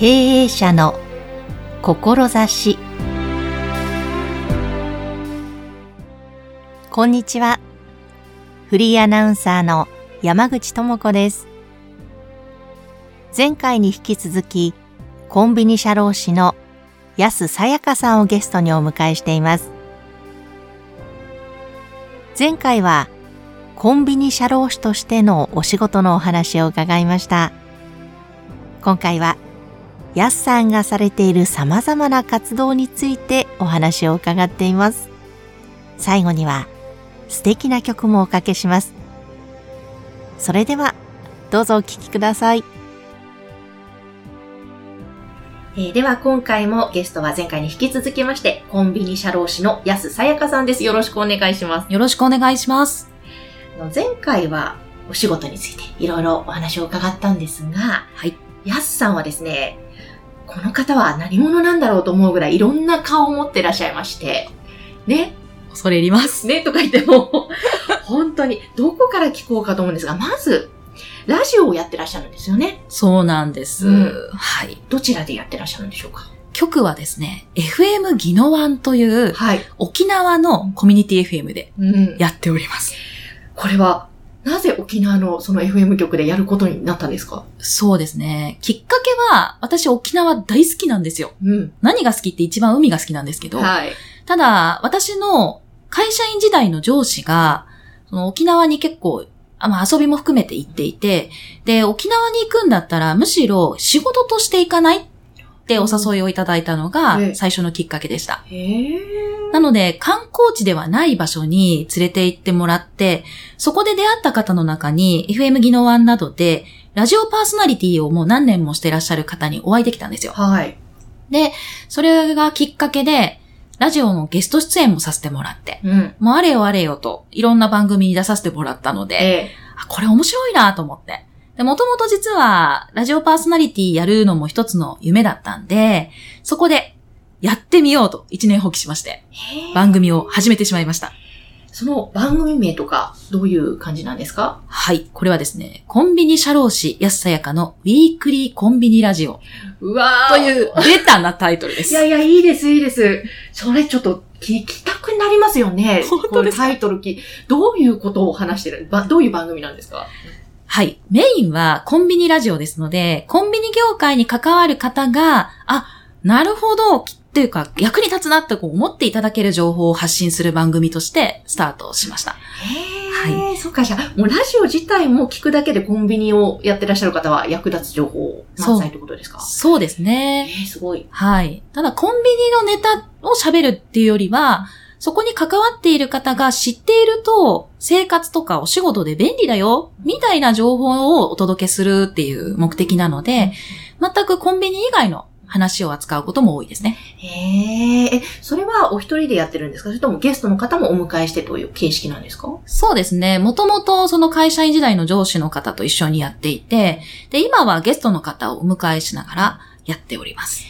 経営者の志。こんにちは。フリーアナウンサーの山口智子です。前回に引き続き、コンビニ社労士の安さやかさんをゲストにお迎えしています。前回はコンビニ社労士としてのお仕事のお話を伺いました。今回は安さんがされている様々な活動についてお話を伺っています。最後には素敵な曲もおかけします。それではどうぞお聴きください。では今回もゲストは前回に引き続きましてコンビニ社労士の安さやかさんです。よろしくお願いします。よろしくお願いします。前回はお仕事についていろいろお話を伺ったんですが、はい、安さんはですね、この方は何者なんだろうと思うぐらいいろんな顔を持ってらっしゃいまして、ね。恐れ入ります。ね、とか言っても、本当にどこから聞こうかと思うんですが、まず、ラジオをやってらっしゃるんですよね。そうなんです。はい。どちらでやってらっしゃるんでしょうか？局はですね、FM ギノワンという、はい、沖縄のコミュニティ FM でやっております。これは、なぜ沖縄のその FM 局でやることになったんですか？そうですね。きっかけは、私沖縄大好きなんですよ。うん、何が好きって一番海が好きなんですけど、はい、ただ、私の会社員時代の上司が、その沖縄に結構、まあ遊びも含めて行っていて、で、沖縄に行くんだったらむしろ仕事として行かないってお誘いをいただいたのが最初のきっかけでした。なので、観光地ではない場所に連れて行ってもらって、そこで出会った方の中に FM 技能案などでラジオパーソナリティをもう何年もしてらっしゃる方にお会いできたんですよ。はい。で、それがきっかけで、ラジオのゲスト出演もさせてもらって、もうあれよあれよといろんな番組に出させてもらったので、これ面白いなと思って。で、もともと実はラジオパーソナリティやるのも一つの夢だったんで、そこでやってみようと一念発起しまして、番組を始めてしまいました。その番組名とかどういう感じなんですか？はい、これはですね、コンビニ社労士安さやかのウィークリーコンビニラジオというベタなタイトルです。いやいや、いいですいいです。それちょっと聞きたくなりますよね。本当ですか？このタイトルどういうことを話してる、どういう番組なんですか？はい、メインはコンビニラジオですので、コンビニ業界に関わる方が、なるほどっていうか役に立つなって思っていただける情報を発信する番組としてスタートしました。はい。そうか、じゃあもうラジオ自体も聞くだけでコンビニをやってらっしゃる方は役立つ情報満載ということですか？そうですね。すごい。はい。ただコンビニのネタを喋るっていうよりは、そこに関わっている方が知っていると生活とかお仕事で便利だよみたいな情報をお届けするっていう目的なので、全くコンビニ以外の話を扱うことも多いですね。それはお一人でやってるんですか？それともゲストの方もお迎えしてという形式なんですか？そうですね。もともとその会社員時代の上司の方と一緒にやっていて、で、今はゲストの方をお迎えしながらやっております。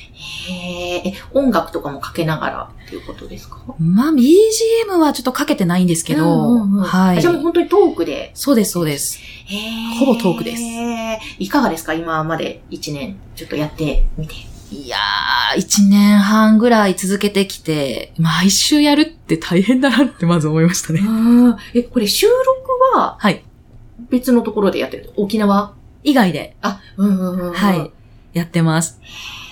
音楽とかもかけながらっていうことですか？BGM はちょっとかけてないんですけど、はい。じゃあもう本当にトークで。そうです、そうです。ほぼトークです。いかがですか？今まで1年ちょっとやってみて。いやー、1年半ぐらい続けてきて、毎週やるって大変だなってまず思いましたね。これ収録は、はい。別のところでやってる？沖縄以外で。はい。やってます。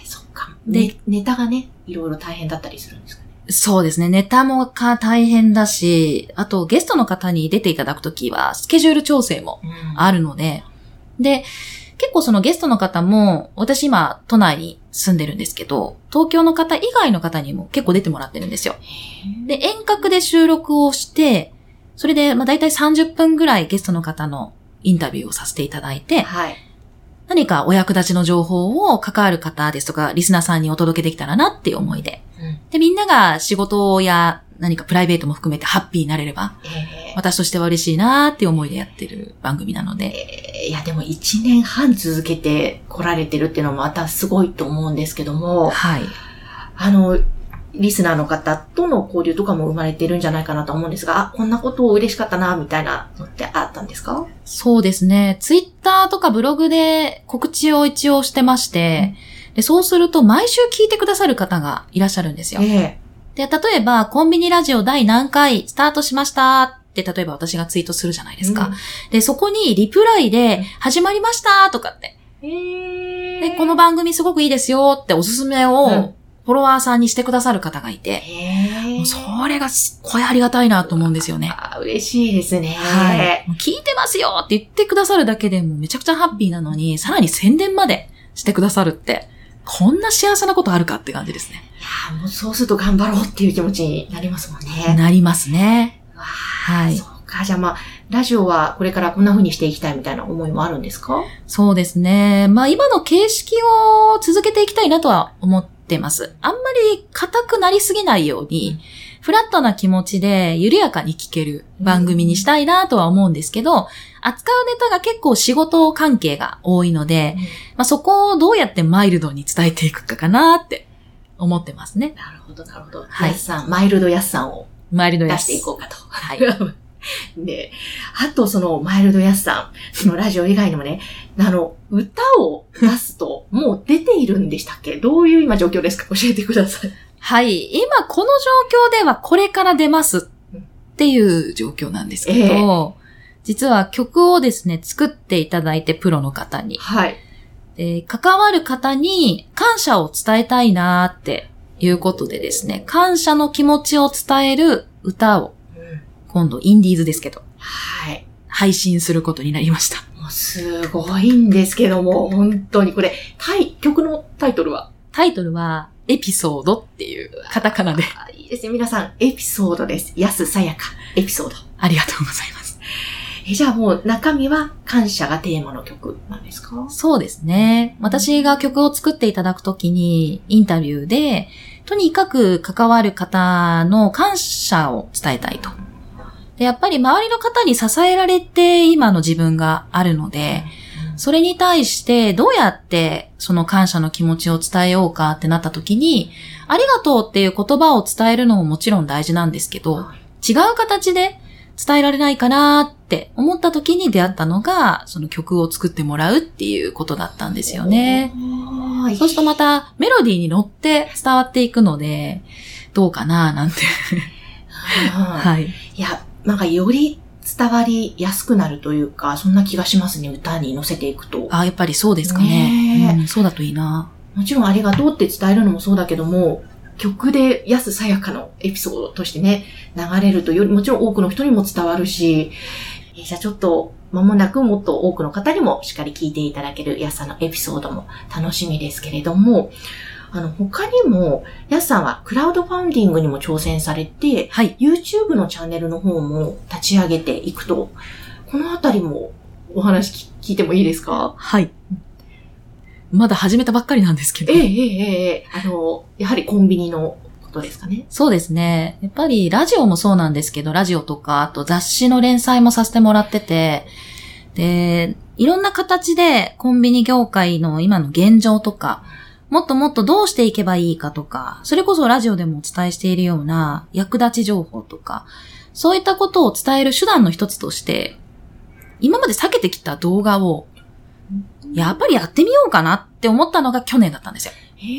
そっか。で、ネタがね、いろいろ大変だったりするんですかね？そうですね。ネタも大変だし、あとゲストの方に出ていただくときは、スケジュール調整もあるので、で、結構そのゲストの方も、私今都内に住んでるんですけど、東京の方以外の方にも結構出てもらってるんですよ。で、遠隔で収録をして、それでだいたい30分ぐらいゲストの方のインタビューをさせていただいて、はい、何かお役立ちの情報を関わる方ですとか、リスナーさんにお届けできたらなっていう思いで。で、みんなが仕事や何かプライベートも含めてハッピーになれれば、私としては嬉しいなーっていう思いでやってる番組なので。いや、でも1年半続けて来られてるっていうのもまたすごいと思うんですけども、はい。リスナーの方との交流とかも生まれてるんじゃないかなと思うんですが、こんなことを嬉しかったなみたいなのってあったんですか？そうですね。ツイッターとかブログで告知を一応してまして、で、そうすると毎週聞いてくださる方がいらっしゃるんですよ。で、例えばコンビニラジオ第何回スタートしましたって例えば私がツイートするじゃないですか。で、そこにリプライで始まりましたとかって。で、この番組すごくいいですよっておすすめをフォロワーさんにしてくださる方がいて、もうそれがすっごいありがたいなと思うんですよね。嬉しいですね。はい。聞いてますよって言ってくださるだけでもめちゃくちゃハッピーなのに、さらに宣伝までしてくださるって、こんな幸せなことあるかって感じですね。いや、もうそうすると頑張ろうっていう気持ちになりますもんね。なりますね。わー、はい。そうか。じゃあまあ、ラジオはこれからこんな風にしていきたいみたいな思いもあるんですか？そうですね。まあ今の形式を続けていきたいなとは思ってます。あんまり硬くなりすぎないように、フラットな気持ちで緩やかに聞ける番組にしたいなとは思うんですけど、扱うネタが結構仕事関係が多いので、まあそこをどうやってマイルドに伝えていくかかなって思ってますね。なるほど、なるほど。はい。マイルドやすさんを出していこうかと。はい。で、あとそのマイルドやすさん、そのラジオ以外にもね、歌を出すともう出ているんでしたっけ？どういう今状況ですか？教えてください。はい。今この状況ではこれから出ますっていう状況なんですけど、実は曲をですね、作っていただいてプロの方に。はい。関わる方に感謝を伝えたいなーっていうことでですね、感謝の気持ちを伝える歌を、今度インディーズですけど、はい。配信することになりました。もうすごいんですけども、本当にこれ、曲のタイトルは、エピソードっていうカタカナで。いいですね。皆さん、エピソードです。やすさやか。エピソード。ありがとうございます。じゃあもう中身は感謝がテーマの曲なんですか？そうですね。私が曲を作っていただくときにインタビューで、とにかく関わる方の感謝を伝えたいと。で、やっぱり周りの方に支えられて今の自分があるので、それに対してどうやってその感謝の気持ちを伝えようかってなった時に、ありがとうっていう言葉を伝えるのももちろん大事なんですけど、違う形で伝えられないかなって思った時に出会ったのが、その曲を作ってもらうっていうことだったんですよね。そうするとまたメロディーに乗って伝わっていくので、どうかななんて、はい。いや、なんかより伝わりやすくなるというか、そんな気がしますね。歌に乗せていくと。あ、やっぱりそうですかね。うん、そうだといいな。もちろんありがとうって伝えるのもそうだけども、曲でやすさやかのエピソードとしてね、流れるとよりもちろん多くの人にも伝わるし、じゃあちょっと間もなくもっと多くの方にもしっかり聞いていただけるやすさのエピソードも楽しみですけれども、他にも、やすさんはクラウドファンディングにも挑戦されて、はい、YouTube のチャンネルの方も立ち上げていくと、このあたりもお話聞いてもいいですか？はい。まだ始めたばっかりなんですけど。やはりコンビニのことですかね。そうですね。やっぱりラジオもそうなんですけど、ラジオとか、あと雑誌の連載もさせてもらってて、で、いろんな形でコンビニ業界の今の現状とか、もっともっとどうしていけばいいかとか、それこそラジオでもお伝えしているような役立ち情報とか、そういったことを伝える手段の一つとして、今まで避けてきた動画を、やっぱりやってみようかなって思ったのが去年だったんですよ。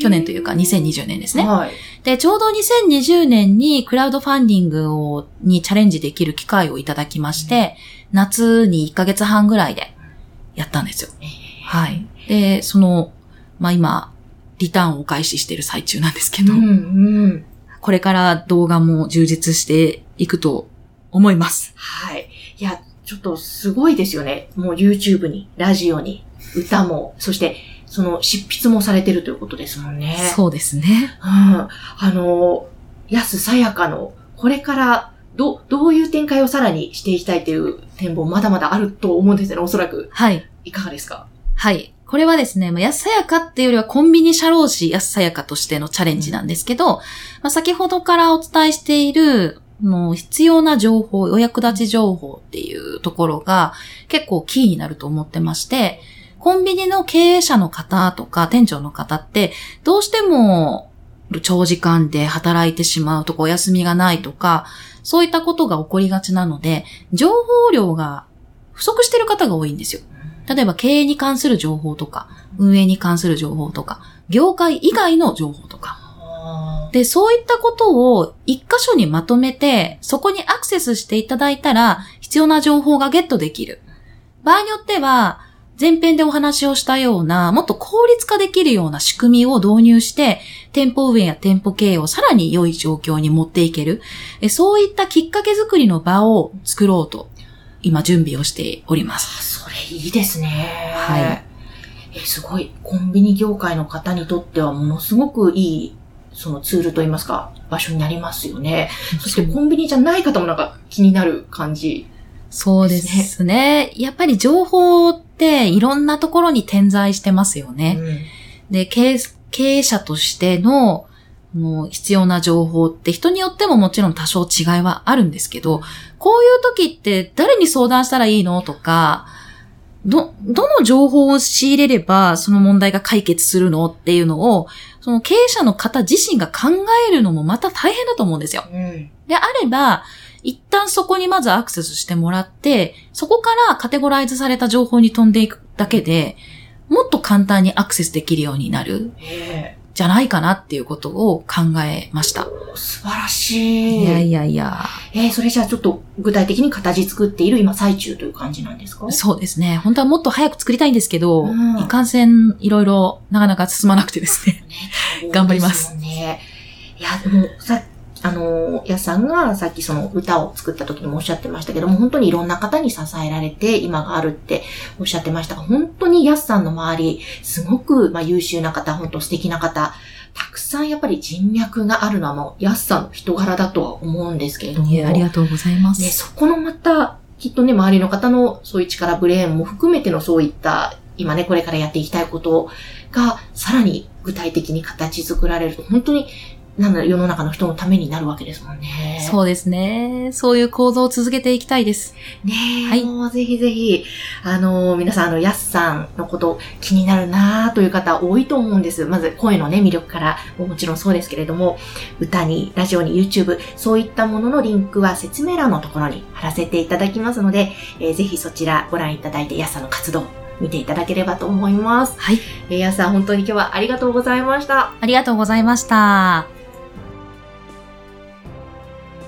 去年というか2020年ですね。はい、で、ちょうど2020年にクラウドファンディングにチャレンジできる機会をいただきまして、夏に1ヶ月半ぐらいでやったんですよ。はい。で、まあ、今、リターンを開始している最中なんですけど、これから動画も充実していくと思います。はい。いや、ちょっとすごいですよね。もう YouTube に、ラジオに、歌も、そして、執筆もされてるということですもんね。そうですね。うん。やすさやかの、これから、どういう展開をさらにしていきたいという展望、まだまだあると思うんですよね、おそらく。はい。いかがですか？はい。これはですね、やすさやかっていうよりはコンビニ社労士やすさやかとしてのチャレンジなんですけど、まあ、先ほどからお伝えしている、必要な情報、お役立ち情報っていうところが結構キーになると思ってまして、コンビニの経営者の方とか店長の方って、どうしても長時間で働いてしまうとかお休みがないとか、そういったことが起こりがちなので、情報量が不足している方が多いんですよ。例えば経営に関する情報とか、運営に関する情報とか、業界以外の情報とか。で、そういったことを一箇所にまとめて、そこにアクセスしていただいたら、必要な情報がゲットできる。場合によっては、前編でお話をしたような、もっと効率化できるような仕組みを導入して、店舗運営や店舗経営をさらに良い状況に持っていける。そういったきっかけ作りの場を作ろうと、今準備をしております。あ、それいいですね。はい。すごい、コンビニ業界の方にとってはものすごくいい、そのツールといいますか、場所になりますよね。そしてコンビニじゃない方もなんか気になる感じですね。そうですね。やっぱり情報っていろんなところに点在してますよね。うん、で、経営者としてのもう必要な情報って人によってももちろん多少違いはあるんですけど、こういう時って誰に相談したらいいのとか、どの情報を仕入れればその問題が解決するのっていうのを、その経営者の方自身が考えるのもまた大変だと思うんですよ。うん、であれば、一旦そこにまずアクセスしてもらって、そこからカテゴライズされた情報に飛んでいくだけで、もっと簡単にアクセスできるようになる。じゃないかなっていうことを考えました。素晴らしい。いやいやいや。それじゃあちょっと具体的に形作っている今最中という感じなんですか？そうですね。本当はもっと早く作りたいんですけど、いかんせんいろいろなかなか進まなくてですね。頑張ります。ね、いや、でもさ、やさんがさっきその歌を作った時にもおっしゃってましたけども、本当にいろんな方に支えられて今があるっておっしゃってましたが、本当にやすさんの周り、すごく優秀な方、本当素敵な方、たくさんやっぱり人脈があるのはもうやすさんの人柄だとは思うんですけれども。いや、ありがとうございます。ね、そこのまた、きっとね、周りの方のそういう力、ブレーンも含めてのそういった、今ね、これからやっていきたいことが、さらに具体的に形作られると、本当に、なんだろう、世の中の人のためになるわけですもんね。そうですね。そういう構造を続けていきたいです。ねえ、はい、もうぜひぜひ、皆さん、やすさんのこと気になるなという方多いと思うんです。まず声のね、魅力からももちろんそうですけれども、歌に、ラジオに、YouTube、そういったもののリンクは説明欄のところに貼らせていただきますので、ぜひそちらご覧いただいて、やすさんの活動見ていただければと思います。はい。やすさん、本当に今日はありがとうございました。ありがとうございました。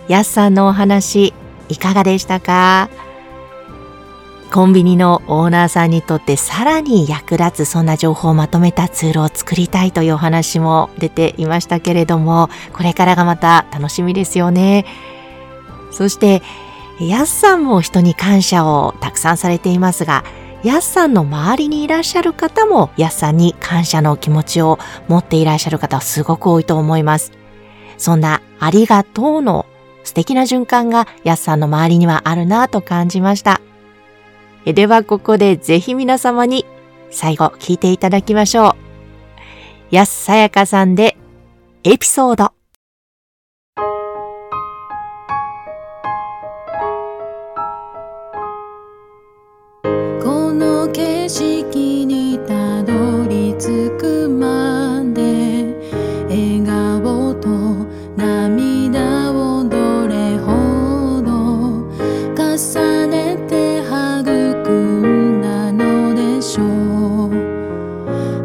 やすさんのお話いかがでしたか？コンビニのオーナーさんにとってさらに役立つ、そんな情報をまとめたツールを作りたいというお話も出ていましたけれども、これからがまた楽しみですよね。そしてやすさんも人に感謝をたくさんされていますが、やすさんの周りにいらっしゃる方もやすさんに感謝の気持ちを持っていらっしゃる方はすごく多いと思います。そんなありがとうの素敵な循環がやすさんの周りにはあるなぁと感じました。ではここでぜひ皆様に最後聞いていただきましょう。やすさやかさんでエピソード。この景色にたどり着くまで笑顔と涙を重ねて育んだのでしょう。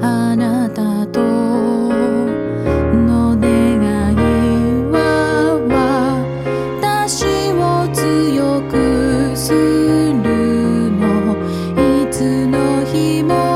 あなたとの出会いは私を強くするの。いつの日も